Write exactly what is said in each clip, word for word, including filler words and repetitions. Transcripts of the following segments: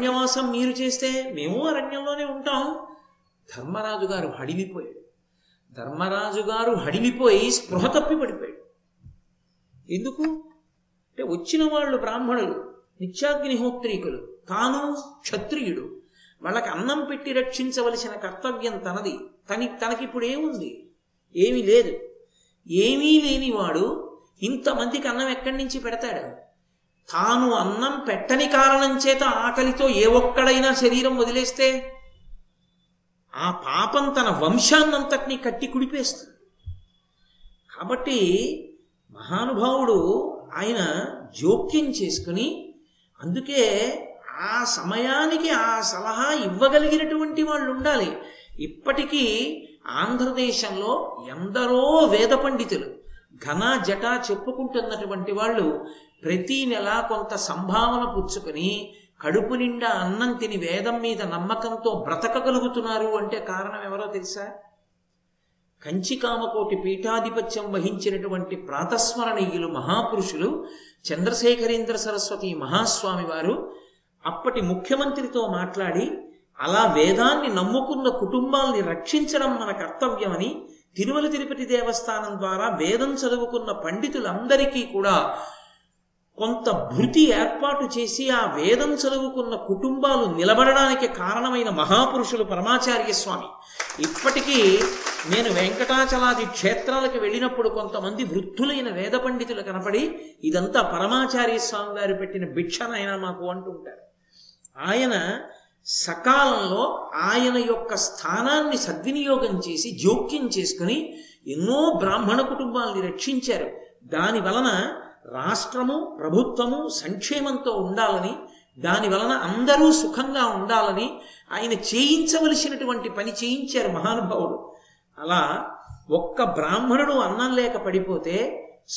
అరణ్యవాసం మీరు చేస్తే మేము అరణ్యంలోనే ఉంటాం. ధర్మరాజు గారు హడిలిపోయాడు. ధర్మరాజు గారు హడిలిపోయి స్పృహ తప్పి పడిపోయాడు. ఎందుకు అంటే వచ్చిన వాళ్ళు బ్రాహ్మణులు, నిత్యాగ్నిహోత్రీకులు, తాను క్షత్రియుడు, వాళ్ళకి అన్నం పెట్టి రక్షించవలసిన కర్తవ్యం తనది. తని తనకిప్పుడు ఏముంది? ఏమీ లేదు. ఏమీ లేనివాడు ఇంతమందికి అన్నం ఎక్కడి నుంచి పెడతాడు? తాను అన్నం పెట్టని కారణం చేత ఆకలితో ఏ ఒక్కడైనా శరీరం వదిలేస్తే ఆ పాపం తన వంశాన్నంతటినీ కట్టి కుడిపేస్తుంది. కాబట్టి మహానుభావుడు ఆయన జోక్యం చేసుకుని, అందుకే ఆ సమయానికి ఆ సలహా ఇవ్వగలిగినటువంటి వాళ్ళు ఉండాలి. ఇప్పటికీ ఆంధ్రదేశంలో ఎందరో వేద పండితులు ఘన జట చెప్పుకుంటున్నటువంటి వాళ్ళు ప్రతి నెల కొంత సంభావన పుచ్చుకొని కడుపు నిండా అన్నం తిని వేదం మీద నమ్మకంతో బ్రతకగలుగుతున్నారు అంటే కారణం ఎవరో తెలుసా? కంచికామకోటి పీఠాధిపత్యం వహించినటువంటి ప్రాతస్మరణీయులు మహాపురుషులు చంద్రశేఖరేంద్ర సరస్వతి మహాస్వామి వారు అప్పటి ముఖ్యమంత్రితో మాట్లాడి అలా వేదాన్ని నమ్ముకున్న కుటుంబాల్ని రక్షించడం మన కర్తవ్యమని తిరుమల తిరుపతి దేవస్థానం ద్వారా వేదం చదువుకున్న పండితులందరికీ కూడా కొంత భృతి ఏర్పాటు చేసి ఆ వేదం చదువుకున్న కుటుంబాలు నిలబడడానికి కారణమైన మహాపురుషులు పరమాచార్య స్వామి. ఇప్పటికీ నేను వెంకటాచలాది క్షేత్రాలకు వెళ్ళినప్పుడు కొంతమంది వృద్ధులైన వేద పండితులు కనపడి ఇదంతా పరమాచార్య స్వామి వారు పెట్టిన భిక్షనైనా మాకు అంటుంటారు. ఆయన సకాలంలో ఆయన యొక్క స్థానాన్ని సద్వినియోగం చేసి జోక్యం చేసుకుని ఎన్నో బ్రాహ్మణ కుటుంబాలని రక్షించారు. దాని వలన రాష్ట్రము ప్రభుత్వము సంక్షేమంతో ఉండాలని, దాని వలన అందరూ సుఖంగా ఉండాలని ఆయన చేయించవలసినటువంటి పని చేయించారు మహానుభావుడు. అలా ఒక్క బ్రాహ్మణుడు అన్నం లేక పడిపోతే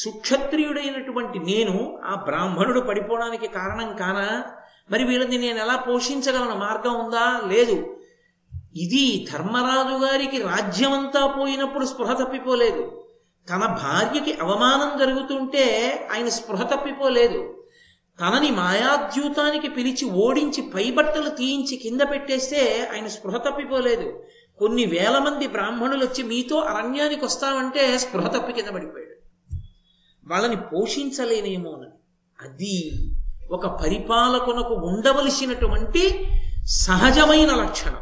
సుక్షత్రియుడైనటువంటి నేను ఆ బ్రాహ్మణుడు పడిపోవడానికి కారణం కానా? మరి వీళ్ళని నేను ఎలా పోషించగలను? మార్గం ఉందా? లేదు. ఇది ధర్మరాజు గారికి రాజ్యమంతా పోయినప్పుడు స్పృహ తప్పిపోలేదు. తన భార్యకి అవమానం జరుగుతుంటే ఆయన స్పృహ తప్పిపోలేదు. తనని మాయాద్యూతానికి పిలిచి ఓడించి పైబట్టలు తీయించి కింద పెట్టేస్తే ఆయన స్పృహ తప్పిపోలేదు. కొన్ని వేల మంది బ్రాహ్మణులు వచ్చి మీతో అరణ్యానికి వస్తామంటే స్పృహ తప్పి కింద పడిపోయాడు. వాళ్ళని పోషించలేనేమోనని. అది ఒక పరిపాలకునకు ఉండవలసినటువంటి సహజమైన లక్షణం.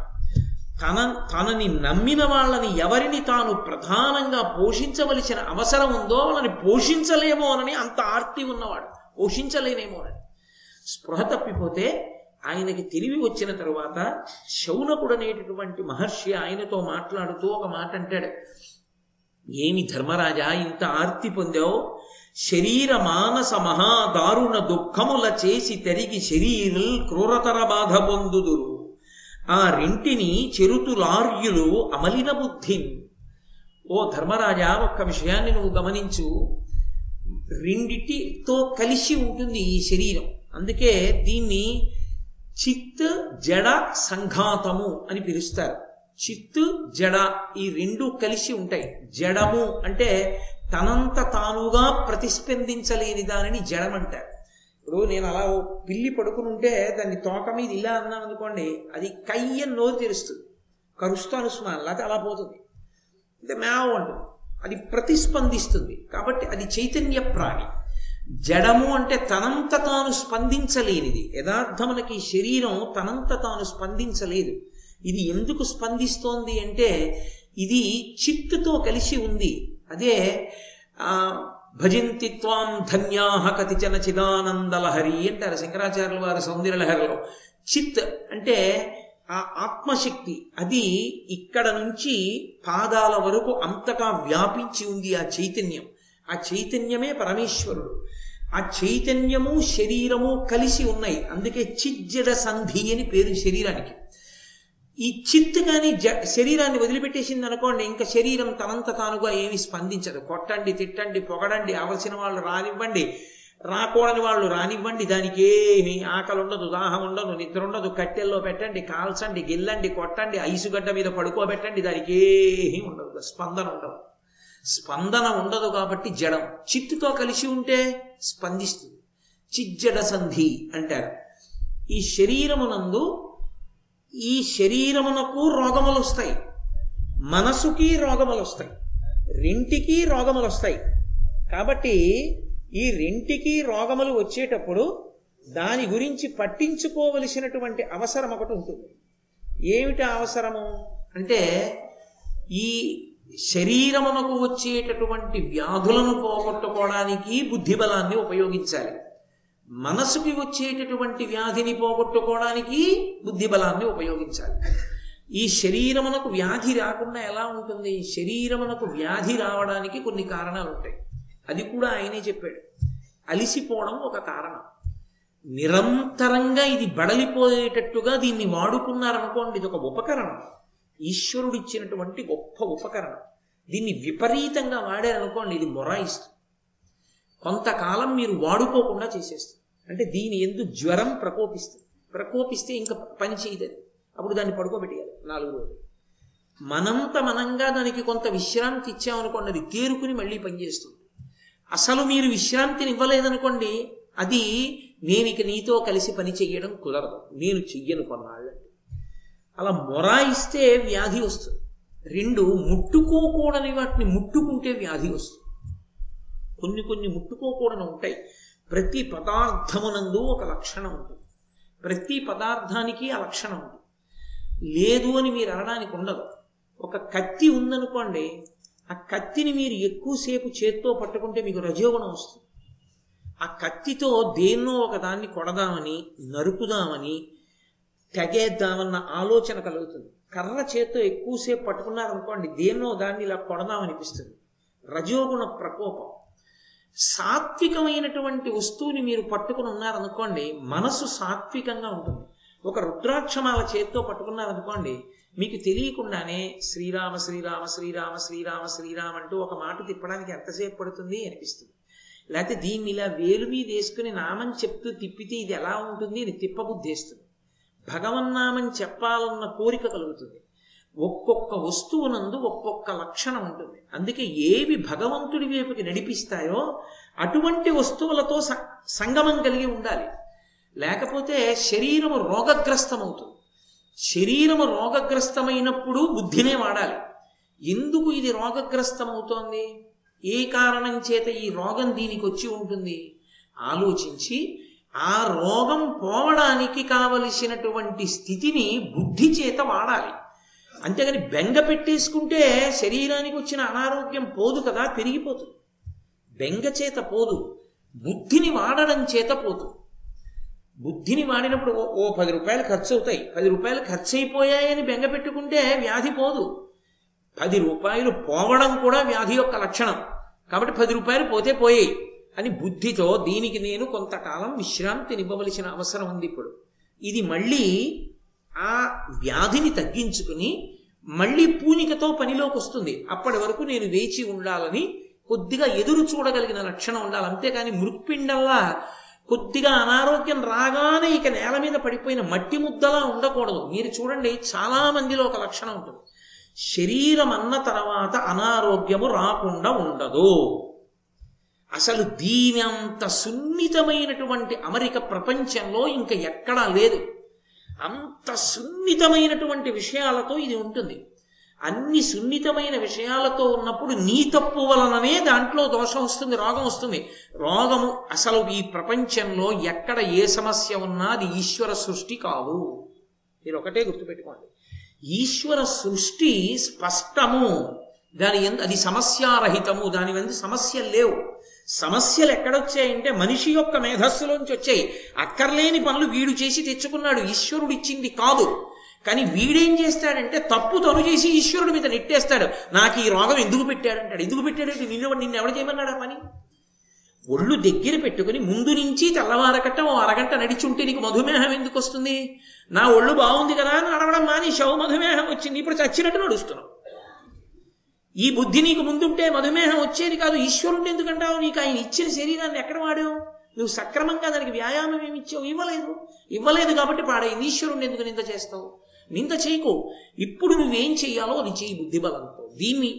తన తనని నమ్మిన వాళ్ళని, ఎవరిని తాను ప్రధానంగా పోషించవలసిన అవసరం ఉందో వాళ్ళని పోషించలేమోనని అంత ఆర్తి ఉన్నవాడు, పోషించలేనేమోనని స్పృహ తప్పిపోతే ఆయనకి తెలివి వచ్చిన తరువాత శౌనకుడు అనేటటువంటి మహర్షి ఆయనతో మాట్లాడుతూ ఒక మాట అంటాడు. ఏమి ధర్మరాజా ఇంత ఆర్తి పొందావు? శరీర మానస మహాదారుణ దుఃఖముల చేసి తెరిగి శరీరం క్రూరతర బాధ పొందుదురు. ఆ రెంటిని చెరుతులార్యులు అమలిన బుద్ధి. ఓ ధర్మరాజా, ఒక్క విషయాన్ని నువ్వు గమనించు. రెండిటితో కలిసి ఉంటుంది ఈ శరీరం, అందుకే దీన్ని చిత్ జడ సంఘాతము అని పిలుస్తారు. చిత్ జడ ఈ రెండు కలిసి ఉంటాయి. జడము అంటే తనంత తానుగా ప్రతిస్పందించలేని దానిని జడమంటారు. ఇప్పుడు నేను అలా పిల్లి పడుకుని ఉంటే దాన్ని తోక మీద ఇలా అన్నాను అనుకోండి, అది కయ్య నోరు తెరుస్తుంది, కరుస్తాను స్మాన్ లేకపోతే అలా పోతుంది, అంటే మేవ ఉంటుంది, అది ప్రతిస్పందిస్తుంది. కాబట్టి అది చైతన్య ప్రాణి. జడము అంటే తనంత తాను స్పందించలేనిది. యథార్థమునకి శరీరం తనంత తాను స్పందించలేదు. ఇది ఎందుకు స్పందిస్తోంది అంటే ఇది చిత్తుతో కలిసి ఉంది. అదే భజంతి త్వాం ధన్యాః కతిచన చిదానందలహరి అంటారు శంకరాచార్యుల వారు సౌందర్యలహరిలో. చిత్ అంటే ఆ ఆత్మశక్తి, అది ఇక్కడ నుంచి పాదాల వరకు అంతటా వ్యాపించి ఉంది. ఆ చైతన్యం, ఆ చైతన్యమే పరమేశ్వరుడు. ఆ చైతన్యము శరీరము కలిసి ఉన్నాయి, అందుకే చిజ్జడ సంధి అని పేరు శరీరానికి. ఈ చిత్తు కానీ జ శరీరాన్ని వదిలిపెట్టేసింది అనుకోండి, ఇంకా శరీరం తనంత తానుగా ఏమి స్పందించదు. కొట్టండి, తిట్టండి, పొగడండి, అవలసిన వాళ్ళు రానివ్వండి, రాకూడని వాళ్ళు రానివ్వండి, దానికి ఏమి ఆకలి ఉండదు, దాహం ఉండదు, నిద్ర ఉండదు. కట్టెల్లో పెట్టండి, కాల్చండి, గిల్లండి, కొట్టండి, ఐసుగడ్డ మీద పడుకోబెట్టండి, దానికి ఏమీ ఉండదు, స్పందన ఉండదు. స్పందన ఉండదు కాబట్టి జడం. చిత్తుతో కలిసి ఉంటే స్పందిస్తుంది. చిజ్జడ సంధి అంటారు. ఈ శరీరమునందు ఈ శరీరమునకు రోగములు వస్తాయి, మనసుకి రోగములు వస్తాయి, రెంటికి రోగములు వస్తాయి. కాబట్టి ఈ రెంటికి రోగములు వచ్చేటప్పుడు దాని గురించి పట్టించుకోవలసినటువంటి అవసరం ఒకటి ఉంటుంది. ఏమిటి అవసరము అంటే, ఈ శరీరమునకు వచ్చేటటువంటి వ్యాధులను పోగొట్టుకోవడానికి బుద్ధి బలాన్ని ఉపయోగించాలి, మనసుకి వచ్చేటటువంటి వ్యాధిని పోగొట్టుకోవడానికి బుద్ధి బలాన్ని ఉపయోగించాలి. ఈ శరీరమునకు వ్యాధి రాకుండా ఎలా ఉంటుంది? శరీరమునకు వ్యాధి రావడానికి కొన్ని కారణాలు ఉంటాయి. అది కూడా ఆయనే చెప్పాడు. అలిసిపోవడం ఒక కారణం. నిరంతరంగా ఇది బడలిపోయేటట్టుగా దీన్ని వాడుకున్నారనుకోండి, ఇది ఒక ఉపకరణం, ఈశ్వరుడిచ్చినటువంటి గొప్ప ఉపకరణం. దీన్ని విపరీతంగా వాడారనుకోండి, ఇది మొరాయిస్తుంది, కొంతకాలం మీరు వాడుకోకుండా చేసేస్తుంది. అంటే దీని ఎందు జ్వరం ప్రకోపిస్తుంది, ప్రకోపిస్తే ఇంకా పని చేయలేదు, అప్పుడు దాన్ని పడుకోబెట్టేయాలి నాలుగు రోజులు. మనంత మనంగా దానికి కొంత విశ్రాంతి ఇచ్చామనుకోండి, అది తేరుకుని మళ్ళీ పనిచేస్తుంది. అసలు మీరు విశ్రాంతిని ఇవ్వలేదనుకోండి, అది నేను ఇక నీతో కలిసి పని చెయ్యడం కుదరదు, నేను చెయ్యను కొన్నాళ్ళు. అలా మొరాయిస్తే వ్యాధి వస్తుంది. రెండు, ముట్టుకోకూడని వాటిని ముట్టుకుంటే వ్యాధి వస్తుంది. కొన్ని కొన్ని ముట్టుకోకూడని ఉంటాయి. ప్రతి పదార్థమునందు ఒక లక్షణం ఉంటుంది, ప్రతి పదార్థానికి ఆ లక్షణం ఉంటుంది. లేదు అని మీరు అనడానికి ఉండదు. ఒక కత్తి ఉందనుకోండి, ఆ కత్తిని మీరు ఎక్కువసేపు చేత్తో పట్టుకుంటే మీకు రజోగుణం వస్తుంది. ఆ కత్తితో దేన్నో ఒక దాన్ని కొడదామని, నరుకుదామని, తెగేద్దామన్న ఆలోచన కలుగుతుంది. కర్ర చేత్తో ఎక్కువసేపు పట్టుకున్నారనుకోండి, దేన్నో దాన్ని ఇలా కొడదామనిపిస్తుంది, రజోగుణ ప్రకోపం. సాత్వికమైనటువంటి వస్తువుని మీరు పట్టుకుని ఉన్నారనుకోండి, మనసు సాత్వికంగా ఉంటుంది. ఒక రుద్రాక్షమాల చేత్తో పట్టుకున్నారనుకోండి, మీకు తెలియకుండానే శ్రీరామ శ్రీరామ శ్రీరామ శ్రీరామ శ్రీరామ అంటూ ఒక మాట తిప్పడానికి ఎంతసేపు పడుతుంది అనిపిస్తుంది. లేకపోతే దీన్ని ఇలా వేలు మీద వేసుకుని నామం చెప్తూ తిప్పితే ఇది ఎలా ఉంటుంది అని తిప్పబుద్ధేస్తుంది. భగవన్నామం చెప్పాలన్న కోరిక కలుగుతుంది. ఒక్కొక్క వస్తువునందు ఒక్కొక్క లక్షణం ఉంటుంది. అందుకే ఏవి భగవంతుడి వైపుకి నడిపిస్తాయో అటువంటి వస్తువులతో సంగమం కలిగి ఉండాలి. లేకపోతే శరీరము రోగగ్రస్తమవుతుంది. శరీరము రోగగ్రస్తమైనప్పుడు బుద్ధినే వాడాలి. ఎందుకు ఇది రోగగ్రస్తమవుతోంది, ఏ కారణం చేత ఈ రోగం దీనికి వచ్చి ఉంటుంది ఆలోచించి, ఆ రోగం పోవడానికి కావలసినటువంటి స్థితిని బుద్ధి చేత వాడాలి. అంతేగాని బెంగ పెట్టేసుకుంటే శరీరానికి వచ్చిన అనారోగ్యం పోదు కదా, పెరిగిపోతుంది. బెంగ చేత పోదు, బుద్ధిని వాడడం చేత పోతుంది. బుద్ధిని వాడినప్పుడు ఓ పది రూపాయలు ఖర్చు అవుతాయి, పది రూపాయలు ఖర్చు అయిపోయాయని బెంగ పెట్టుకుంటే వ్యాధి పోదు. పది రూపాయలు పోవడం కూడా వ్యాధి యొక్క లక్షణం. కాబట్టి పది రూపాయలు పోతే పోయాయి అని బుద్ధితో దీనికి నేను కొంతకాలం విశ్రాంతినివ్వవలసిన అవసరం ఉంది ఇప్పుడు, ఇది మళ్ళీ ఆ వ్యాధిని తగ్గించుకుని మళ్ళీ పూనికతో పనిలోకి వస్తుంది. అప్పటి వరకు నేను వేచి ఉండాలని కొద్దిగా ఎదురు చూడగలిగిన లక్షణం ఉండాలి. అంతేకాని మృక్పిండల్లా కొద్దిగా అనారోగ్యం రాగానే ఇక నేల మీద పడిపోయిన మట్టి ముద్దలా ఉండకూడదు. మీరు చూడండి, చాలా మందిలో ఒక లక్షణం ఉంటుంది, శరీరం అన్న తర్వాత అనారోగ్యము రాకుండా ఉండదు. అసలు దీనంత సున్నితమైనటువంటి అమరిక ప్రపంచంలో ఇంకా ఎక్కడా లేదు. అంత సున్నితమైనటువంటి విషయాలతో ఇది ఉంటుంది. అన్ని సున్నితమైన విషయాలతో ఉన్నప్పుడు నీ తప్పు వలననే దాంట్లో దోషం వస్తుంది, రోగం వస్తుంది. రోగము అసలు ఈ ప్రపంచంలో ఎక్కడ ఏ సమస్య ఉన్నా అది ఈశ్వర సృష్టి కాదు. మీరు ఒకటే గుర్తుపెట్టుకోండి, ఈశ్వర సృష్టి స్పష్టము, దాని ఎందు అది సమస్యారహితము, దాని వెందు సమస్యలు లేవు. సమస్యలు ఎక్కడొచ్చాయంటే మనిషి యొక్క మేధస్సులోంచి వచ్చాయి. అక్కర్లేని పనులు వీడు చేసి తెచ్చుకున్నాడు, ఈశ్వరుడు ఇచ్చింది కాదు. కానీ వీడేం చేస్తాడంటే తప్పు తను చేసి ఈశ్వరుడి మీద నెట్టేస్తాడు. నాకు ఈ రోగం ఎందుకు పెట్టాడంటాడు. ఎందుకు పెట్టాడంటే నిన్ను నిన్ను ఎవడ చేయమన్నాడు ఆ పని? ఒళ్ళు దగ్గర పెట్టుకుని ముందు నుంచి తెల్లవారకట్ట ఓ అరగంట నడిచుంటే నీకు మధుమేహం ఎందుకు వస్తుంది? నా ఒళ్ళు బాగుంది కదా నడవడం మానేశావు, మధుమేహం వచ్చింది, ఇప్పుడు చచ్చినట్టు నడుస్తున్నావు. ఈ బుద్ధి నీకు ముందుంటే మధుమేహం వచ్చేది కాదు. ఈశ్వరుణ్ణి ఎందుకంటావు? నీకు ఆయన ఇచ్చిన శరీరాన్ని ఎక్కడ వాడావు? నువ్వు సక్రమంగా దానికి వ్యాయామం ఏమి ఇచ్చావు? ఇవ్వలేదు. ఇవ్వలేదు కాబట్టి పాడైంది. ఈశ్వరుణ్ణి ఎందుకు నింద చేస్తావు? నింద చేయకు. ఇప్పుడు నువ్వేం చెయ్యాలో అది చెయ్యి బుద్ధి బలంతో. దీన్ని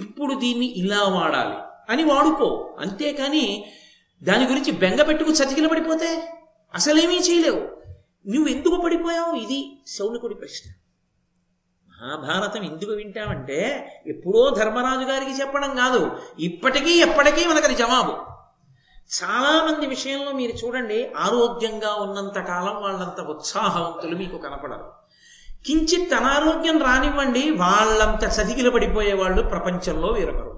ఇప్పుడు దీన్ని ఇలా వాడాలి అని వాడుకో. అంతేకాని దాని గురించి బెంగ పెట్టుకు చతికిల పడిపోతే అసలేమీ చేయలేవు. నువ్వెందుకు పడిపోయావు? ఇది శౌనకుడి ప్రశ్న. మహాభారతం ఎందుకు వింటామంటే ఎప్పుడో ధర్మరాజు గారికి చెప్పడం కాదు, ఇప్పటికీ ఎప్పటికీ మనకది జవాబు. చాలామంది విషయంలో మీరు చూడండి, ఆరోగ్యంగా ఉన్నంత కాలం వాళ్ళంత ఉత్సాహవంతులు మీకు కనపడరు. కించిత్ అనారోగ్యం రానివ్వండి, వాళ్ళంత చతికిల పడిపోయేవాళ్ళు ప్రపంచంలో వేరొకరు.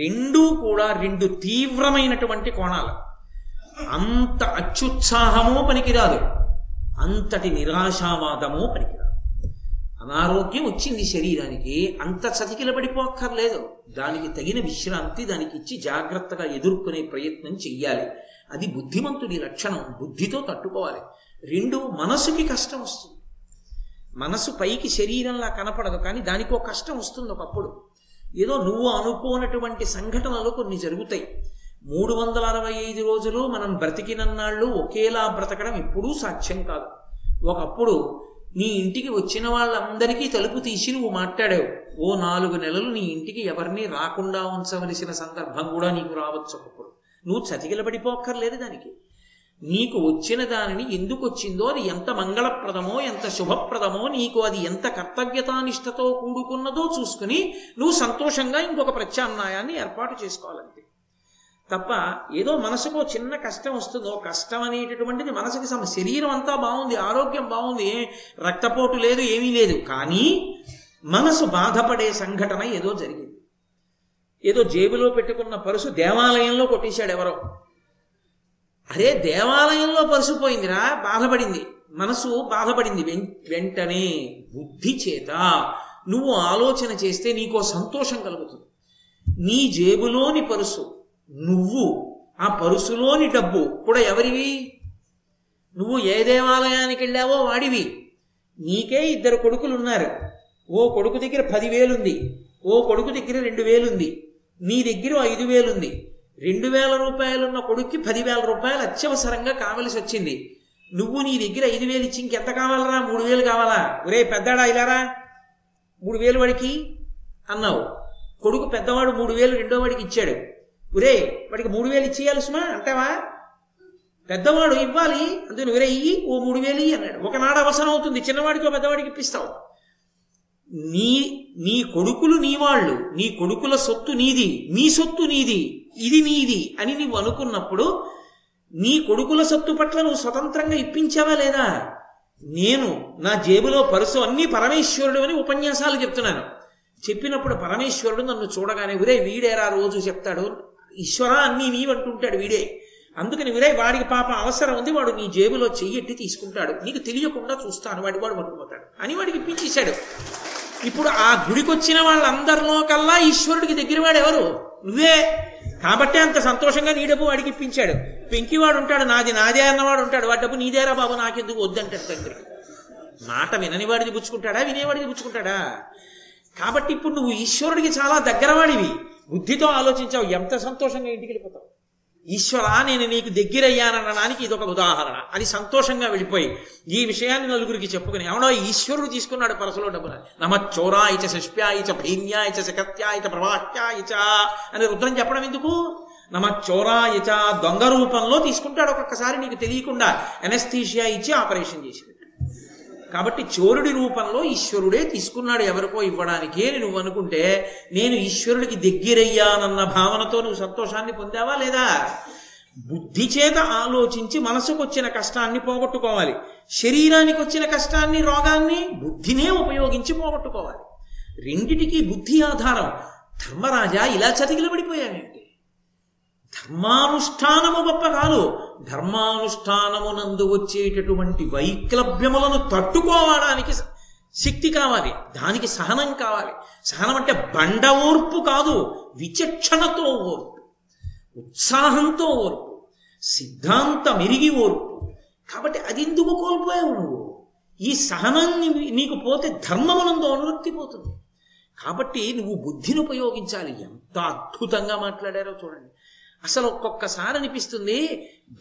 రెండూ కూడా రెండు తీవ్రమైనటువంటి కోణాలు. అంత అత్యుత్సాహమూ పనికిరాదు, అంతటి నిరాశావాదమూ పనికిరాదు. అనారోగ్యం వచ్చింది శరీరానికి, అంత చతికిల పడిపోక్కర్లేదు. దానికి తగిన విశ్రాంతి దానికి ఇచ్చి జాగ్రత్తగా ఎదుర్కొనే ప్రయత్నం చెయ్యాలి. అది బుద్ధిమంతుడి లక్షణం, బుద్ధితో తట్టుకోవాలి. రెండు, మనసుకి కష్టం వస్తుంది. మనసు పైకి శరీరంలా కనపడదు, కానీ దానికో కష్టం వస్తుంది. ఒకప్పుడు ఏదో నువ్వు అనుకోనటువంటి సంఘటనలు కొన్ని జరుగుతాయి. మూడు వందల అరవై ఐదు రోజులు మనం బ్రతికినన్నాళ్ళు ఒకేలా బ్రతకడం ఎప్పుడూ సాధ్యం కాదు. ఒకప్పుడు నీ ఇంటికి వచ్చిన వాళ్ళందరికీ తలుపు తీసి నువ్వు మాట్లాడావు. ఓ నాలుగు నెలలు నీ ఇంటికి ఎవరిని రాకుండా ఉంచవలసిన సందర్భం కూడా నీకు రావచ్చు. ఒకప్పుడు నువ్వు చతికిలబడిపోక్కర్లేదు దానికి. నీకు వచ్చిన దానిని, ఎందుకు వచ్చిందో, అది ఎంత మంగళప్రదమో, ఎంత శుభప్రదమో, నీకు అది ఎంత కర్తవ్యతానిష్టతో కూడుకున్నదో చూసుకుని నువ్వు సంతోషంగా ఇంకొక ప్రత్యామ్నాయాన్ని ఏర్పాటు చేసుకోవాలంటే తప్ప, ఏదో మనసుకో చిన్న కష్టం వస్తుందో, కష్టం అనేటటువంటిది మనసుకి సమ. శరీరం అంతా బాగుంది, ఆరోగ్యం బాగుంది, రక్తపోటు లేదు, ఏమీ లేదు, కానీ మనసు బాధపడే సంఘటన ఏదో జరిగింది. ఏదో జేబులో పెట్టుకున్న పరుసు దేవాలయంలో కొట్టేశాడు ఎవరో. అరే, దేవాలయంలో పరుసు పోయిందిరా, బాధపడింది మనసు, బాధపడింది. వెంటనే బుద్ధి చేత నువ్వు ఆలోచన చేస్తే నీకో సంతోషం కలుగుతుంది. నీ జేబులోని పరుసు నువ్వు, ఆ పరుసులోని డబ్బు కూడా ఎవరివి? నువ్వు ఏ దేవాలయానికి వెళ్ళావో వాడివి. నీకే ఇద్దరు కొడుకులు ఉన్నారు. ఓ కొడుకు దగ్గర పదివేలుంది, ఓ కొడుకు దగ్గర రెండు వేలుంది, నీ దగ్గర ఐదు వేలుంది. రెండు వేల రూపాయలున్న కొడుక్కి పదివేల రూపాయలు అత్యవసరంగా కావలసి వచ్చింది. నువ్వు నీ దగ్గర ఐదు వేలు ఇచ్చి ఇంకెంత కావాలరా, మూడు వేలు కావాలా, ఒరే పెద్దాడా ఇలారా మూడు వేలు వాడికి అన్నావు. కొడుకు పెద్దవాడు మూడు వేలు రెండో వాడికి ఇచ్చాడు. ఒరే వాడికి మూడు వేలు ఇచ్చేయాలి సుమా అంటావా? పెద్దవాడు ఇవ్వాలి అందుకని ఒరే ఇయ్యి, ఓ మూడు వేలు ఇయ్యి అన్నాడు. ఒకనాడు అవసరం అవుతుంది, చిన్నవాడికి పెద్దవాడికి ఇప్పిస్తావు. నీ నీ కొడుకులు నీ వాళ్ళు, నీ కొడుకుల సొత్తు నీది, నీ సొత్తు నీది, ఇది నీది అని నువ్వు అనుకున్నప్పుడు నీ కొడుకుల సొత్తు పట్ల నువ్వు స్వతంత్రంగా ఇప్పించావా లేదా? నేను నా జేబులో పరుసు అన్నీ పరమేశ్వరుడు అని ఉపన్యాసాలు చెప్తున్నాను. చెప్పినప్పుడు పరమేశ్వరుడు నన్ను చూడగానే ఒరే వీడేరా రోజు చెప్తాడు, ఈశ్వరా అన్నీ నీవంటుంటాడు వీడే, అందుకని వీరే వాడికి పాప అవసరం ఉంది, వాడు నీ జేబులో చెయ్యెట్టి తీసుకుంటాడు, నీకు తెలియకుండా చూస్తాను, వాడి వాడు పట్టుకుపోతాడు అని వాడికి ఇప్పించేశాడు. ఇప్పుడు ఆ గుడికి వచ్చిన వాళ్ళందరిలో కల్లా ఈశ్వరుడికి దగ్గరవాడు ఎవరు? నువ్వే. కాబట్టే అంత సంతోషంగా నీ డబ్బు వాడికి ఇప్పించాడు. పెంకివాడు ఉంటాడు, నాది నాదే అన్నవాడు ఉంటాడు, వాడి డబ్బు నీదేరా బాబు నాకెందుకు వద్దంటాడు తండ్రి. మాట వినని వాడిది పుచ్చుకుంటాడా, వినేవాడిది పుచ్చుకుంటాడా? కాబట్టి ఇప్పుడు నువ్వు ఈశ్వరుడికి చాలా దగ్గరవాడివి, బుద్ధితో ఆలోచించావు, ఎంత సంతోషంగా ఇంటికి వెళ్ళిపోతావు. ఈశ్వరా నేను నీకు దగ్గరయ్యాననడానికి ఇదొక ఉదాహరణ. అది సంతోషంగా వెళ్ళిపోయి ఈ విషయాన్ని నలుగురికి చెప్పుకుని, అవునో ఈశ్వరుడు తీసుకున్నాడు పరసలో డబ్బున, నమ చోరాయిచ శష్ప్యాయిచ భీమ్యాయిచ శకత్యాయిచ ప్రవాహ్యాయిచ అని రుద్రం చెప్పడం ఎందుకు? నమ చోరాయిచ దొంగ రూపంలో తీసుకుంటాడు ఒక్కొక్కసారి నీకు తెలియకుండా, ఎనస్థీషియా ఇచ్చి ఆపరేషన్ చేసేది. కాబట్టి చోరుడి రూపంలో ఈశ్వరుడే తీసుకున్నాడు ఎవరికో ఇవ్వడానికి అని నువ్వు అనుకుంటే నేను ఈశ్వరుడికి దగ్గరయ్యానన్న భావనతో నువ్వు సంతోషాన్ని పొందావా లేదా? బుద్ధి చేత ఆలోచించి మనసుకు వచ్చిన కష్టాన్ని పోగొట్టుకోవాలి, శరీరానికి వచ్చిన కష్టాన్ని, రోగాన్ని బుద్ధినే ఉపయోగించి పోగొట్టుకోవాలి. రెండిటికీ బుద్ధి ఆధారం. ధర్మరాజా ఇలా చతికిలబడిపోయానంటే ధర్మానుష్ఠానము గొప్ప కాదు, ధర్మానుష్ఠానమునందు వచ్చేటటువంటి వైక్లభ్యములను తట్టుకోవడానికి శక్తి కావాలి, దానికి సహనం కావాలి. సహనం అంటే బండ ఓర్పు కాదు, విచక్షణతో ఓర్పు, ఉత్సాహంతో ఓర్పు, సిద్ధాంత మెరిగి ఓర్పు. కాబట్టి అది ఎందుకు కోల్పోయావు నువ్వు? ఈ సహనాన్ని నీకు పోతే ధర్మమునందు అనురక్తిపోతుంది. కాబట్టి నువ్వు బుద్ధిని ఉపయోగించాలి. ఎంత అద్భుతంగా మాట్లాడారో చూడండి. అసలు ఒక్కొక్కసారి అనిపిస్తుంది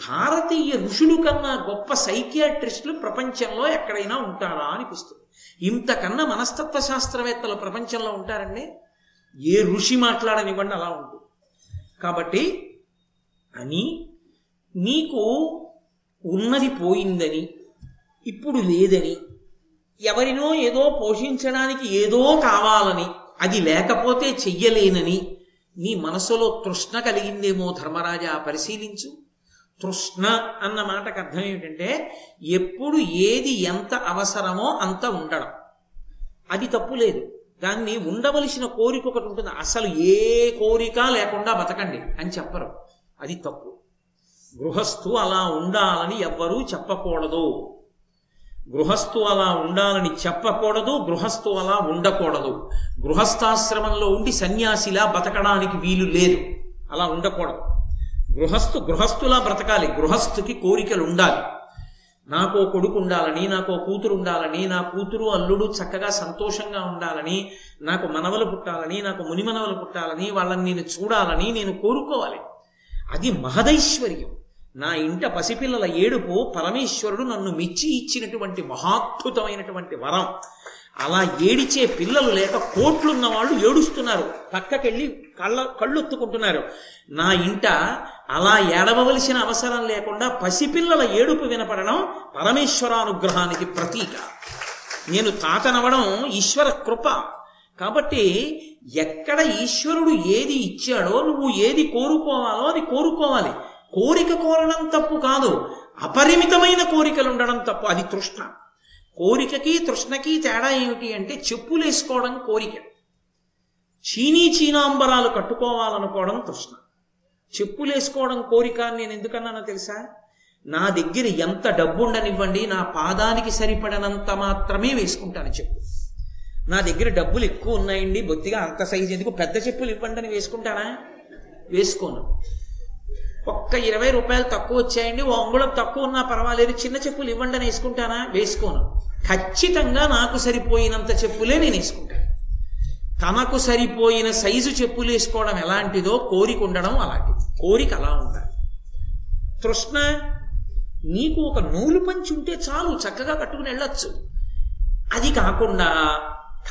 భారతీయ ఋషులు కన్నా గొప్ప సైకియాట్రిస్టులు ప్రపంచంలో ఎక్కడైనా ఉంటారా అనిపిస్తుంది. ఇంతకన్నా మనస్తత్వ శాస్త్రవేత్తలు ప్రపంచంలో ఉంటారండి? ఏ ఋషి మాట్లాడనివ్వండి అలా ఉంటుంది. కాబట్టి అని నీకు ఉన్నది పోయిందని, ఇప్పుడు లేదని, ఎవరినో ఏదో పోషించడానికి ఏదో కావాలని, అది లేకపోతే చెయ్యలేనని నీ మనసులో తృష్ణ కలిగిందేమో ధర్మరాజా, పరిశీలించు. తృష్ణ అన్న మాటకు అర్థం ఏమిటంటే ఎప్పుడు ఏది ఎంత అవసరమో అంత ఉండడం. అది తప్పు లేదు, దాన్ని ఉండవలసిన కోరిక ఒకటి ఉంటుంది. అసలు ఏ కోరిక లేకుండా బతకండి అని చెప్పరు, అది తప్పు. గృహస్థు అలా ఉండాలని ఎవ్వరూ చెప్పకూడదు, గృహస్థు అలా ఉండాలని చెప్పకూడదు, గృహస్థు అలా ఉండకూడదు. గృహస్థాశ్రమంలో ఉండి సన్యాసిలా బతకడానికి వీలు లేదు, అలా ఉండకూడదు. గృహస్థు గృహస్థులా బ్రతకాలి, గృహస్థుకి కోరికలు ఉండాలి. నాకో కొడుకు ఉండాలని, నాకో కూతురు ఉండాలని, నా కూతురు అల్లుడు చక్కగా సంతోషంగా ఉండాలని, నాకు మనవలు పుట్టాలని, నాకు ముని మనవలు పుట్టాలని, వాళ్ళని నేను చూడాలని నేను కోరుకోవాలి. అది మహదైశ్వర్యం. నా ఇంట పసిపిల్లల ఏడుపు పరమేశ్వరుడు నన్ను మెచ్చి ఇచ్చినటువంటి మహాద్భుతమైనటువంటి వరం. అలా ఏడిచే పిల్లలు లేక కోట్లున్న వాళ్ళు ఏడుస్తున్నారు, పక్కకెళ్ళి కళ్ళ కళ్ళొత్తుకుంటున్నారు. నా ఇంట అలా ఏడవలసిన అవసరం లేకుండా పసిపిల్లల ఏడుపు వినపడడం పరమేశ్వరానుగ్రహానికి ప్రతీక. నేను తాతనవడం ఈశ్వర కృప. కాబట్టి ఎక్కడ ఈశ్వరుడు ఏది ఇచ్చాడో నువ్వు ఏది కోరుకోవాలో అది కోరుకోవాలి. కోరిక కోరడం తప్పు కాదు, అపరిమితమైన కోరికలు ఉండడం తప్పు, అది తృష్ణ. కోరికకి తృష్ణకి తేడా ఏమిటి అంటే చెప్పులేసుకోవడం కోరిక, చీనీ చీనాంబరాలు కట్టుకోవాలనుకోవడం తృష్ణ. చెప్పులేసుకోవడం కోరిక అని నేను ఎందుకన్నానో తెలుసా? నా దగ్గర ఎంత డబ్బు ఉండనివ్వండి, నా పాదానికి సరిపడనంత మాత్రమే వేసుకుంటాను చెప్పు. నా దగ్గర డబ్బులు ఎక్కువ ఉన్నాయండి, బొత్తిగా అంత సైజు ఎందుకు, పెద్ద చెప్పులు ఇవ్వండి అని వేసుకుంటానా? వేసుకోను. ఒక్క ఇరవై రూపాయలు తక్కువ వచ్చాయండి, ఓ అంగుళం తక్కువ ఉన్నా పర్వాలేదు, చిన్న చెప్పులు ఇవ్వండి అని వేసుకుంటానా? వేసుకోను. ఖచ్చితంగా నాకు సరిపోయినంత చెప్పులే నేను వేసుకుంటాను. తనకు సరిపోయిన సైజు చెప్పులు వేసుకోవడం ఎలాంటిదో కోరిక ఉండడం అలాంటిది. కోరిక అలా ఉండాలి. తృష్ణ, నీకు ఒక నూలు పంచి ఉంటే చాలు, చక్కగా కట్టుకుని వెళ్ళొచ్చు. అది కాకుండా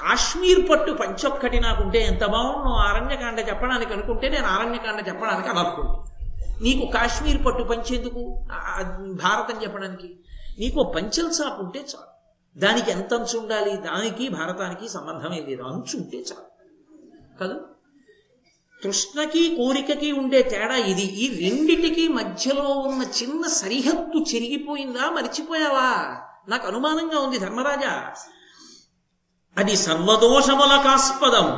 కాశ్మీర్ పట్టు పంచొక్కటి నాకుంటే ఎంత బాగుండు, అరణ్యకాండ చెప్పడానికి అనుకుంటే నేను అరణ్యకాండ చెప్పడానికి అనుకుంటాను. నీకు కాశ్మీర్ పట్టు పంచేందుకు, భారతం చెప్పడానికి నీకు పంచల్ సాపు ఉంటే చాలు. దానికి ఎంత అంచు ఉండాలి? దానికి భారతానికి సంబంధమే లేదు, అంచు ఉంటే చాలు కదా. తృష్ణకి కోరికకి ఉండే తేడా ఇది. ఈ రెండిటికి మధ్యలో ఉన్న చిన్న సరిహద్దు చెరిగిపోయిందా, మరిచిపోయావా? నాకు అనుమానంగా ఉంది ధర్మరాజా. అది సర్వదోషముల కాస్పదం,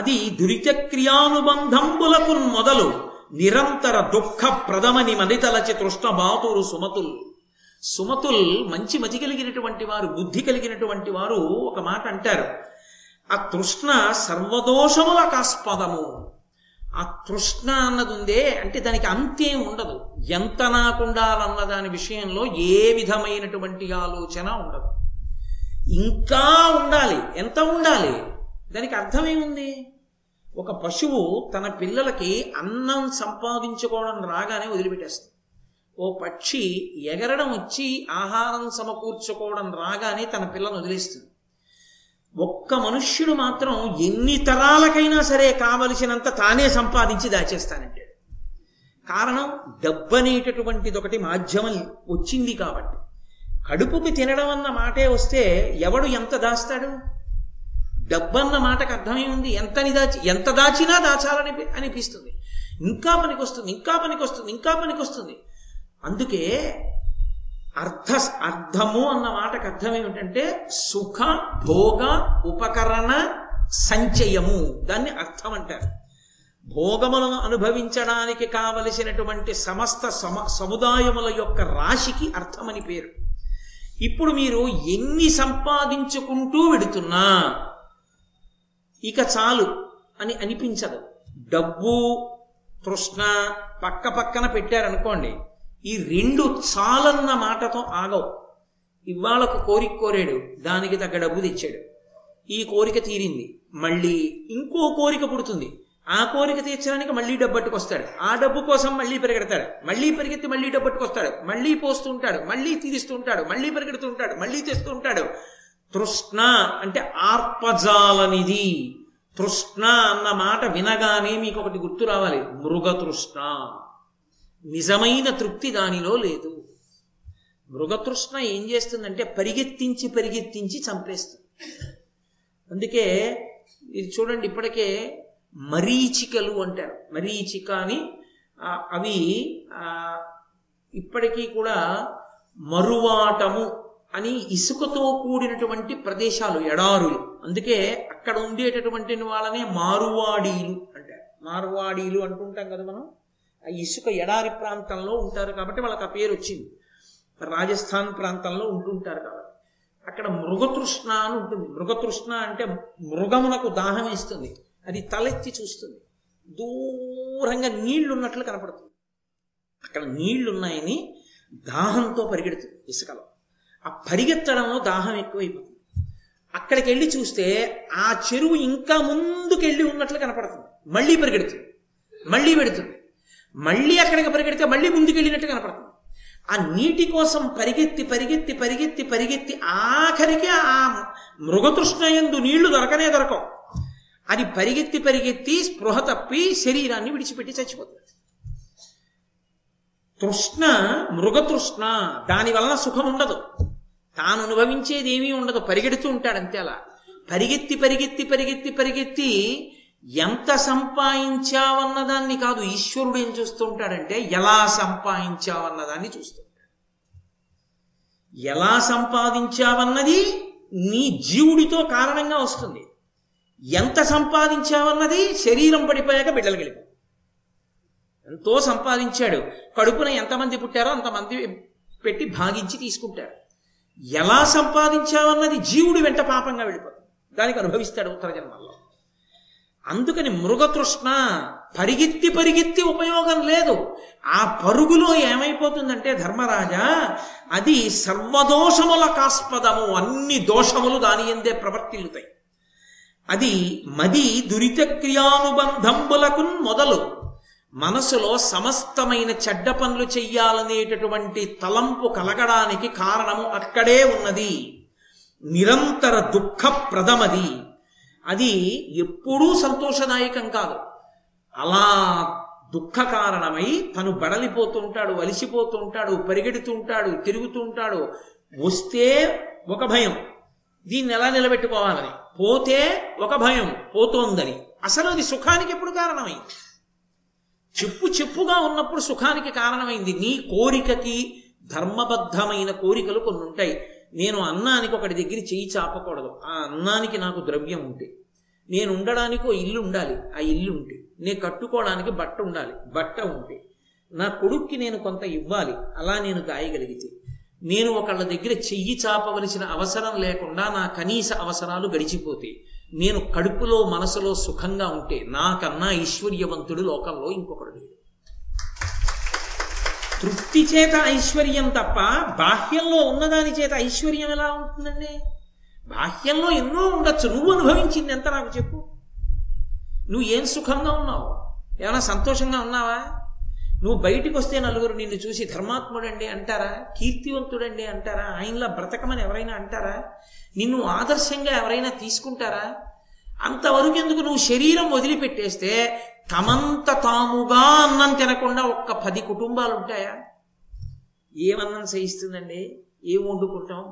అది దురితక్రియానుబంధంబులకు మొదలు, నిరంతర దుఃఖ ప్రథమని మణితలచి తృష్ణ బాతురు సుమతుల్. సుమతుల్ మంచి మతి కలిగినటువంటి వారు, బుద్ధి కలిగినటువంటి వారు ఒక మాట అంటారు, ఆ తృష్ణ సర్వదోషముల కాస్పదము. ఆ తృష్ణ అన్నది ఉందే అంటే దానికి అంతేం ఉండదు, ఎంత నాకుండాలన్న దాని విషయంలో ఏ విధమైనటువంటి ఆలోచన ఉండదు. ఇంకా ఉండాలి, ఎంత ఉండాలి, దానికి అర్థమేముంది? ఒక పశువు తన పిల్లలకి అన్నం సంపాదించుకోవడం రాగానే వదిలిపెట్టేస్తుంది. ఓ పక్షి ఎగరడం వచ్చి ఆహారం సమకూర్చుకోవడం రాగానే తన పిల్లను వదిలేస్తుంది. ఒక్క మనుష్యుడు మాత్రం ఎన్ని తరాలకైనా సరే కావలసినంత తానే సంపాదించి దాచేస్తానంటాడు. కారణం, డబ్బు అనేటటువంటిది ఒకటి మాధ్యమం వచ్చింది కాబట్టి. కడుపుకి తినడం అన్న మాటే వస్తే ఎవడు ఎంత దాస్తాడు? డబ్బన్న మాటకు అర్థమే ఉంది, ఎంతని దాచి ఎంత దాచినా దాచాలని అనిపిస్తుంది. ఇంకా పనికొస్తుంది, ఇంకా పనికొస్తుంది, ఇంకా పనికొస్తుంది. అందుకే అర్థ అర్థము అన్న మాటకు అర్థం ఏమిటంటే సుఖ భోగ ఉపకరణ సంచయము, దాన్ని అర్థం అంటారు. భోగములను అనుభవించడానికి కావలసినటువంటి సమస్త సమ సముదాయముల యొక్క రాశికి అర్థమని పేరు. ఇప్పుడు మీరు ఎన్ని సంపాదించుకుంటూ వెడుతున్నా ఇక చాలు అని అనిపించదు. డబ్బు తృష్ణ పక్క పక్కన పెట్టారనుకోండి, ఈ రెండు చాలన్న మాటతో ఆగవు. ఇవాళ ఒక కోరిక కోరాడు, దానికి తగ్గ డబ్బు తెచ్చాడు, ఈ కోరిక తీరింది, మళ్ళీ ఇంకో కోరిక పుడుతుంది, ఆ కోరిక తీర్చడానికి మళ్ళీ డబ్బు పట్టుకొస్తాడు, ఆ డబ్బు కోసం మళ్ళీ పరిగెడతాడు, మళ్ళీ పరిగెత్తి మళ్ళీ డబ్బు పట్టుకొస్తాడు, మళ్ళీ పోస్తూ ఉంటాడు, మళ్ళీ తీరుస్తూ ఉంటాడు, మళ్ళీ పరిగెడుతూ ఉంటాడు, మళ్ళీ తెస్తూ ఉంటాడు. తృష్ణ అంటే ఆర్పజాలనిది. తృష్ణ అన్న మాట వినగానే మీకు ఒకటి గుర్తు రావాలి, మృగతృష్ణ. నిజమైన తృప్తి దానిలో లేదు. మృగతృష్ణ ఏం చేస్తుందంటే పరిగెత్తించి పరిగెత్తించి చంపేస్తుంది. అందుకే ఇది చూడండి, ఇప్పటికే మరీచికలు అంటారు, మరీచిక అని. అవి ఇప్పటికీ కూడా మరువాటము అని ఇసుకతో కూడినటువంటి ప్రదేశాలు, ఎడారులు. అందుకే అక్కడ ఉండేటటువంటి వాళ్ళనే మారువాడీలు అంటారు. మారువాడీలు అంటుంటాం కదా మనం. ఆ ఇసుక ఎడారి ప్రాంతంలో ఉంటారు కాబట్టి వాళ్ళకి ఆ పేరు వచ్చింది. రాజస్థాన్ ప్రాంతంలో ఉంటుంటారు కాబట్టి అక్కడ మృగతృష్ణ అని ఉంటుంది. మృగతృష్ణ అంటే మృగమునకు దాహం వేస్తుంది, అది తలెత్తి చూస్తుంది, దూరంగా నీళ్లున్నట్లు కనపడుతుంది. అక్కడ నీళ్లున్నాయని దాహంతో పరిగెడుతుంది ఇసుకలో. ఆ పరిగెత్తడంలో దాహం ఎక్కువైపోతుంది. అక్కడికి వెళ్ళి చూస్తే ఆ చెరువు ఇంకా ముందుకెళ్ళి ఉన్నట్లు కనపడుతుంది. మళ్ళీ పరిగెడుతుంది, మళ్ళీ పెడుతుంది, మళ్ళీ అక్కడికి పరిగెడితే మళ్ళీ ముందుకెళ్ళినట్టు కనపడుతుంది. ఆ నీటి కోసం పరిగెత్తి పరిగెత్తి పరిగెత్తి పరిగెత్తి ఆఖరికి ఆ మృగతృష్ణయందు నీళ్లు దొరకనే దొరకవు. అది పరిగెత్తి పరిగెత్తి స్పృహ తప్పి శరీరాన్ని విడిచిపెట్టి చచ్చిపోతుంది. తృష్ణ, మృగతృష్ణ, దానివల్ల సుఖం ఉండదు, తాను అనుభవించేది ఏమీ ఉండదు. పరిగెడుతూ ఉంటాడు అంతే. అలా పరిగెత్తి పరిగెత్తి పరిగెత్తి పరిగెత్తి ఎంత సంపాదించావన్న దాన్ని కాదు, ఈశ్వరుడు ఏం చూస్తూ ఉంటాడంటే ఎలా సంపాదించావన్నదాన్ని చూస్తూ ఉంటాడు. ఎలా సంపాదించావన్నది నీ జీవుడితో కారణంగా వస్తుంది. ఎంత సంపాదించావన్నది శరీరం పడిపోయాక బిడ్డలు గెలిపి. ఎంతో సంపాదించాడు, కడుపున ఎంతమంది పుట్టారో అంతమంది పెట్టి భాగించి తీసుకుంటాడు. ఎలా సంపాదించావన్నది జీవుడి వెంట పాపంగా వెళ్ళిపోతుంది, దానికి అనుభవిస్తాడు ఉత్తర జన్మల్లో. అందుకని మృగతృష్ణ పరిగెత్తి పరిగెత్తి ఉపయోగం లేదు. ఆ పరుగులో ఏమైపోతుందంటే ధర్మరాజా, అది సర్వదోషముల కాస్పదము, అన్ని దోషములు దాని ఎందే ప్రవర్తిల్లుతాయి. అది మది దురిత క్రియానుబంధంబులకున్ మొదలు మనసులో సమస్తమైన చెడ్డ పనులు చెయ్యాలనేటటువంటి తలంపు కలగడానికి కారణము అక్కడే ఉన్నది. నిరంతర దుఃఖప్రదమది, అది ఎప్పుడూ సంతోషదాయకం కాదు. అలా దుఃఖ కారణమై తను బడలిపోతూ ఉంటాడు, అలిసిపోతూ ఉంటాడు, పరిగెడుతూ ఉంటాడు, తిరుగుతూ ఉంటాడు. వస్తే ఒక భయం దీన్ని ఎలా నిలబెట్టుకోవాలని, పోతే ఒక భయం పోతోందని. అసలు అది సుఖానికి ఎప్పుడు కారణమైంది? చెప్పు చెప్పుగా ఉన్నప్పుడు సుఖానికి కారణమైంది. నీ కోరికకి ధర్మబద్ధమైన కోరికలు కొన్ని ఉంటాయి. నేను అన్నానికి ఒకటి దగ్గర చెయ్యి చాపకూడదు, ఆ అన్నానికి నాకు ద్రవ్యం ఉంటే, నేను ఉండడానికి ఇల్లు ఉండాలి, ఆ ఇల్లు ఉంటే, నేను కట్టుకోవడానికి బట్ట ఉండాలి, బట్ట ఉంటే, నా కొడుక్కి నేను కొంత ఇవ్వాలి, అలా నేను దాయగలిగితే, నేను ఒకళ్ళ దగ్గర చెయ్యి చాపవలసిన అవసరం లేకుండా నా కనీస అవసరాలు గడిచిపోతే, నేను కడుపులో మనసులో సుఖంగా ఉంటే, నాకన్నా ఐశ్వర్యవంతుడు లోకంలో ఇంకొకడు లేడు. తృప్తి చేత ఐశ్వర్యం తప్ప బాహ్యంలో ఉన్నదాని చేత ఐశ్వర్యం ఎలా ఉంటుందండి? బాహ్యంలో ఎన్నో ఉండొచ్చు, నువ్వు అనుభవించింది ఎంత నాకు చెప్పు. నువ్వు ఏం సుఖంగా ఉన్నావు? ఏమైనా సంతోషంగా ఉన్నావా? నువ్వు బయటికి వస్తే నలుగురు నిన్ను చూసి ధర్మాత్ముడండి అంటారా, కీర్తివంతుడండి అంటారా, ఆయనలా బ్రతకమని ఎవరైనా అంటారా, నిన్ను ఆదర్శంగా ఎవరైనా తీసుకుంటారా? అంతవరకు ఎందుకు, నువ్వు శరీరం వదిలిపెట్టేస్తే తమంత తాముగా అన్నం తినకుండా ఒక్క పది కుటుంబాలు ఉంటాయా? ఏమన్నం సహిస్తుందండి? ఏం వండుకుంటాం?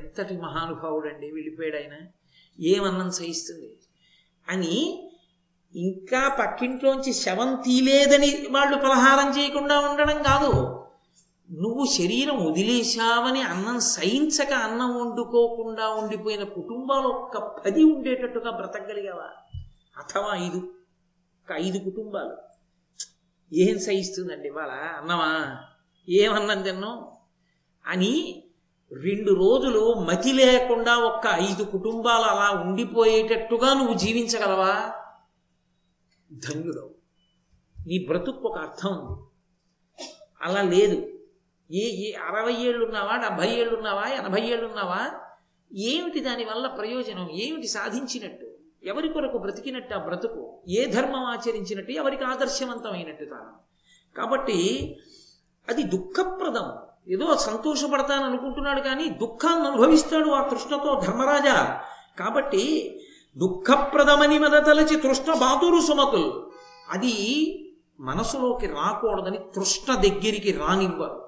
ఎంతటి మహానుభావుడండి వెళ్ళిపోయాడు ఆయన, ఏమన్నం సహిస్తుంది అని. ఇంకా పక్కింట్లోంచి శవం తీలేదని వాళ్ళు పలహారం చేయకుండా ఉండడం కాదు, నువ్వు శరీరం వదిలేశావని అన్నం సహించక అన్నం వండుకోకుండా ఉండిపోయిన కుటుంబాలు ఒక్క పది ఉండేటట్టుగా బ్రతకగలిగావా? అథవా ఐదు, ఒక ఐదు కుటుంబాలు ఏం సహిస్తుందండి? వాళ్ళ అన్నమా, ఏమన్నం తిన్నాం అని రెండు రోజులు మతి లేకుండా ఒక్క ఐదు కుటుంబాలు అలా ఉండిపోయేటట్టుగా నువ్వు జీవించగలవా? ధన్యుడవు, నీ బ్రతుకు ఒక అర్థం ఉంది. అలా లేదు. ఏ ఏ అరవై ఏళ్ళున్నావా, డెబ్భై ఏళ్ళున్నావా, ఎనభై ఏళ్ళున్నావా, ఏమిటి దానివల్ల ప్రయోజనం? ఏమిటి సాధించినట్టు? ఎవరి కొరకు బ్రతికినట్టు? ఆ బ్రతుకు ఏ ధర్మం ఆచరించినట్టు? ఎవరికి ఆదర్శవంతమైనట్టు తాను? కాబట్టి అది దుఃఖప్రదం. ఏదో సంతోషపడతాను అనుకుంటున్నాడు కానీ దుఃఖాన్ని అనుభవిస్తాడు ఆ తృష్ణతో ధర్మరాజా. కాబట్టి దుఃఖప్రదమని మదతలచి తృష్ణ బాతురు సుమతులు, అది మనసులోకి రాకూడదని తృష్ణ దగ్గరికి రానివ్వరు.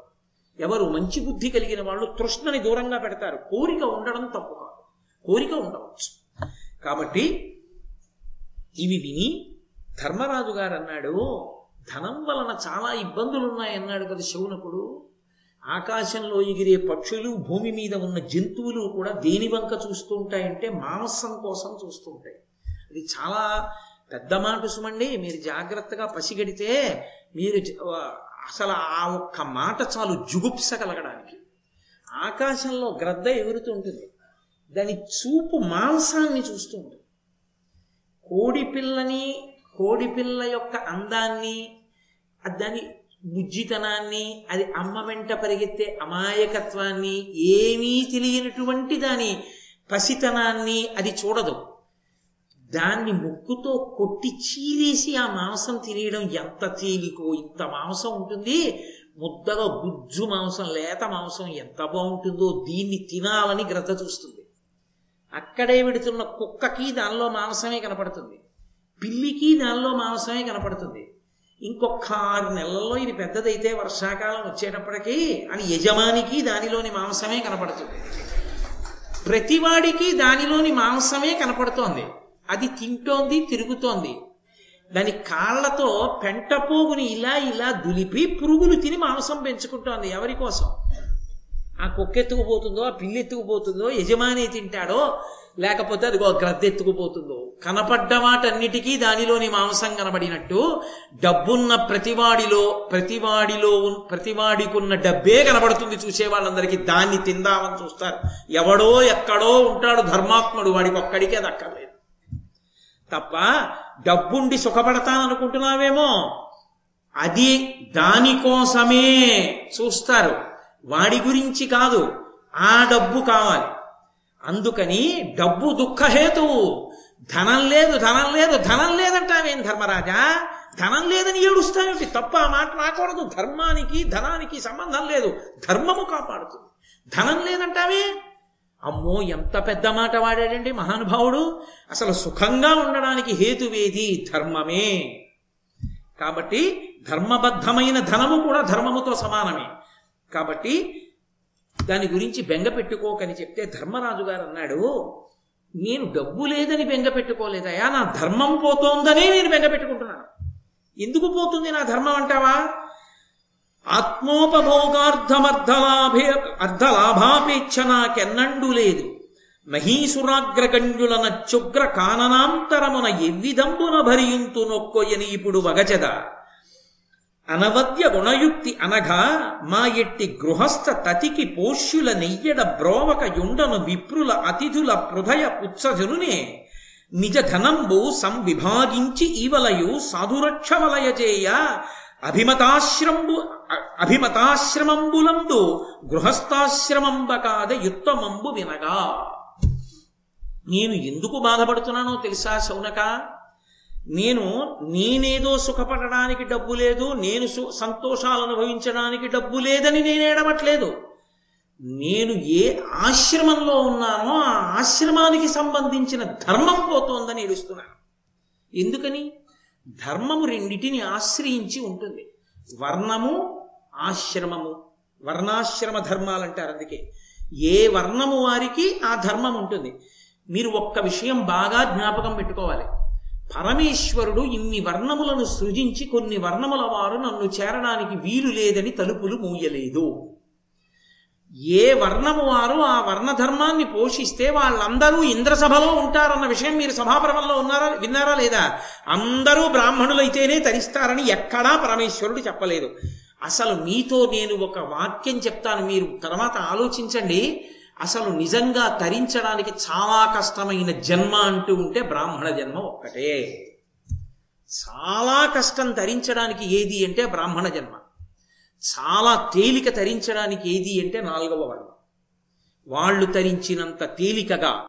ఎవరు మంచి బుద్ధి కలిగిన వాళ్ళు తృష్ణని దూరంగా పెడతారు. కోరిక ఉండడం తప్పు కాదు, కోరిక ఉండవచ్చు. కాబట్టి ఇవి విని ధర్మరాజు గారు అన్నాడు, ధనం వలన చాలా ఇబ్బందులున్నాయన్నాడు కదా శౌనకుడు. ఆకాశంలో ఎగిరే పక్షులు, భూమి మీద ఉన్న జంతువులు కూడా దేని వంక చూస్తూ ఉంటాయంటే మాంసం కోసం చూస్తూ ఉంటాయి. అది చాలా పెద్ద మాట సుమండి, మీరు జాగ్రత్తగా పసిగడితే మీరు అసలు ఆ ఒక్క మాట చాలు జుగుప్స కలగడానికి. ఆకాశంలో గ్రద్ద ఎగురుతూ ఉంటుంది, దాని చూపు మాంసాన్ని చూస్తూ ఉంటుంది. కోడిపిల్లని, కోడిపిల్ల యొక్క అందాన్ని, దాని బుజ్జితనాన్ని, అది అమ్మ వెంట పరిగెత్తే అమాయకత్వాన్ని, ఏమీ తెలియనటువంటి దాని పసితనాన్ని అది చూడదు. దాన్ని ముక్కుతో కొట్టి చీరేసి ఆ మాంసం తినేయడం ఎంత తేలికో. ఇంత మాంసం ఉంటుంది, ముద్దగా గుజ్జు మాంసం, లేత మాంసం ఎంత బాగుంటుందో, దీన్ని తినాలని గ్రద్ద చూస్తుంది. అక్కడే విడుతున్న కుక్కకి దానిలో మాంసమే కనపడుతుంది, పిల్లికి దానిలో మాంసమే కనపడుతుంది. ఇంకొక ఆరు నెలల్లో ఇది పెద్దదైతే వర్షాకాలం వచ్చేటప్పటికీ అని యజమానికి దానిలోని మాంసమే కనపడుతుంది. ప్రతివాడికి దానిలోని మాంసమే కనపడుతోంది. అది తింటోంది, తిరుగుతోంది. దాని కాళ్లతో పెంటపోగుని ఇలా ఇలా దులిపి పురుగులు తిని మాంసం పెంచుకుంటోంది. ఎవరి కోసం? ఆ కుక్క ఎత్తుకుపోతుందో, ఆ పిల్లి ఎత్తుకుపోతుందో, యజమాని తింటాడో, లేకపోతే అదిగో గ్రద్ద ఎత్తుకుపోతుందో. కనపడ్డ వాటన్నిటికీ దానిలోని మాంసం కనబడినట్టు డబ్బున్న ప్రతివాడిలో ప్రతివాడిలో ప్రతివాడికున్న డబ్బే కనబడుతుంది. చూసే వాళ్ళందరికీ దాన్ని తిందామని చూస్తారు. ఎవడో ఎక్కడో ఉంటాడు ధర్మాత్ముడు, వాడికి ఒక్కడికే దక్కలేదు. తప్ప డబ్బుండి సుఖపడతాననుకుంటున్నావేమో, అది దానికోసమే చూస్తారు, వాడి గురించి కాదు. ఆ డబ్బు కావాలి. అందుకని డబ్బు దుఃఖహేతువు. ధనం లేదు, ధనం లేదు, ధనం లేదంటావేం ధర్మరాజా? ధనం లేదని ఏడుస్తావేంటి? తప్ప ఆ మాట రాకూడదు. ధర్మానికి ధనానికి సంబంధం లేదు, ధర్మము కాపాడుతుంది. ధనం లేదంటావే? అమ్మో, ఎంత పెద్ద మాట వాడాడండి మహానుభావుడు. అసలు సుఖంగా ఉండడానికి హేతువేది? ధర్మమే. కాబట్టి ధర్మబద్ధమైన ధనము కూడా ధర్మముతో సమానమే. కాబట్టి దాని గురించి బెంగ పెట్టుకోకని చెప్తే ధర్మరాజు గారు అన్నాడు, నేను డబ్బు లేదని బెంగ పెట్టుకోలేదయా, నా ధర్మం పోతోందనే నేను బెంగ పెట్టుకుంటున్నాను. ఎందుకు పోతుంది నా ధర్మం అంటావా? ఆత్మోపభోగార్థమర్థలాభే అర్ధలాభాపేక్ష నాకెన్నండు లేదు. మహీసురాగ్రగణ్యుల నచ్చుగ్ర కాననాంతరమున ఎవ్విదంబున భరియుంతు నొక్కొయని ఇప్పుడు వగచెద. అనవద్య గుణయుక్తి అనగా మా ఎట్టి గృహస్థ తతికి పోష్యుల నెయ్యడ బ్రోవక యుండను విప్రుల అతిథుల హృదయ ఉత్సజనునే నిజ ధనంబు సంవిభాగించి ఈవలయు సాధురక్ష వలయజేయ అభిమతాశ్రంబు అభిమతాశ్రమంబులందు గృహస్థాశ్రమంబ కాద యుత్తమంబు వినగా. నేను ఎందుకు బాధపడుతున్నానో తెలుసా శౌనక? నేను నేనేదో సుఖపడడానికి డబ్బు లేదు, నేను సంతోషాలు అనుభవించడానికి డబ్బు లేదని నేను ఏడవట్లేదు. నేను ఏ ఆశ్రమంలో ఉన్నానో ఆ ఆశ్రమానికి సంబంధించిన ధర్మం పోతోందని ఏడుస్తున్నాను. ఎందుకని? ధర్మము రెండిటిని ఆశ్రయించి ఉంటుంది. వర్ణము, ఆశ్రమము. వర్ణాశ్రమ ధర్మాలు అంటారు. అందుకే ఏ వర్ణము వారికి ఆ ధర్మం ఉంటుంది. మీరు ఒక్క విషయం బాగా జ్ఞాపకం పెట్టుకోవాలి. పరమేశ్వరుడు ఇన్ని వర్ణములను సృజించి కొన్ని వర్ణముల వారు నన్ను చేరడానికి వీలు లేదని తలుపులు మూయలేదు. ఏ వర్ణము వారు ఆ వర్ణధర్మాన్ని పోషిస్తే వాళ్ళందరూ ఇంద్రసభలో ఉంటారన్న విషయం మీరు సభాపర్వంలో ఉన్నారా, విన్నారా లేదా? అందరూ బ్రాహ్మణులైతేనే తరిస్తారని ఎక్కడా పరమేశ్వరుడు చెప్పలేదు. అసలు మీతో నేను ఒక వాక్యం చెప్తాను, మీరు తర్వాత ఆలోచించండి. అసలు నిజంగా తరించడానికి చాలా కష్టమైన జన్మ అంటూ ఉంటే బ్రాహ్మణ జన్మ ఒక్కటే. చాలా కష్టం తరించడానికి ఏది అంటే బ్రాహ్మణ జన్మ. చాలా తేలిక తరించడానికి ఏది అంటే నాలుగవ వర్ణం. వాళ్ళు తరించినంత తేలికగా